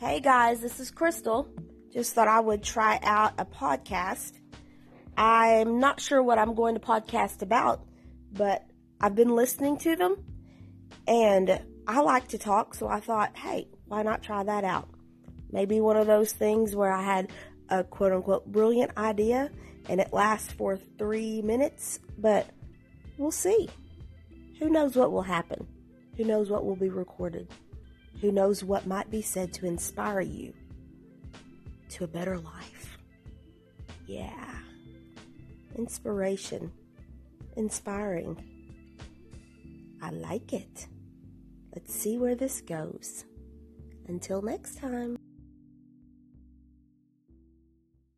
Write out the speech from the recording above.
Hey guys, this is Crystal. Just thought I would try out a podcast. I'm not sure what I'm going to podcast about, but I've been listening to them and I like to talk, so I thought, hey, why not try that out? Maybe one of those things where I had a quote-unquote brilliant idea and it lasts for 3 minutes, but we'll see. Who knows what will happen? Who knows what will be recorded? Who knows what might be said to inspire you to a better life? Yeah. Inspiration. Inspiring. I like it. Let's see where this goes. Until next time.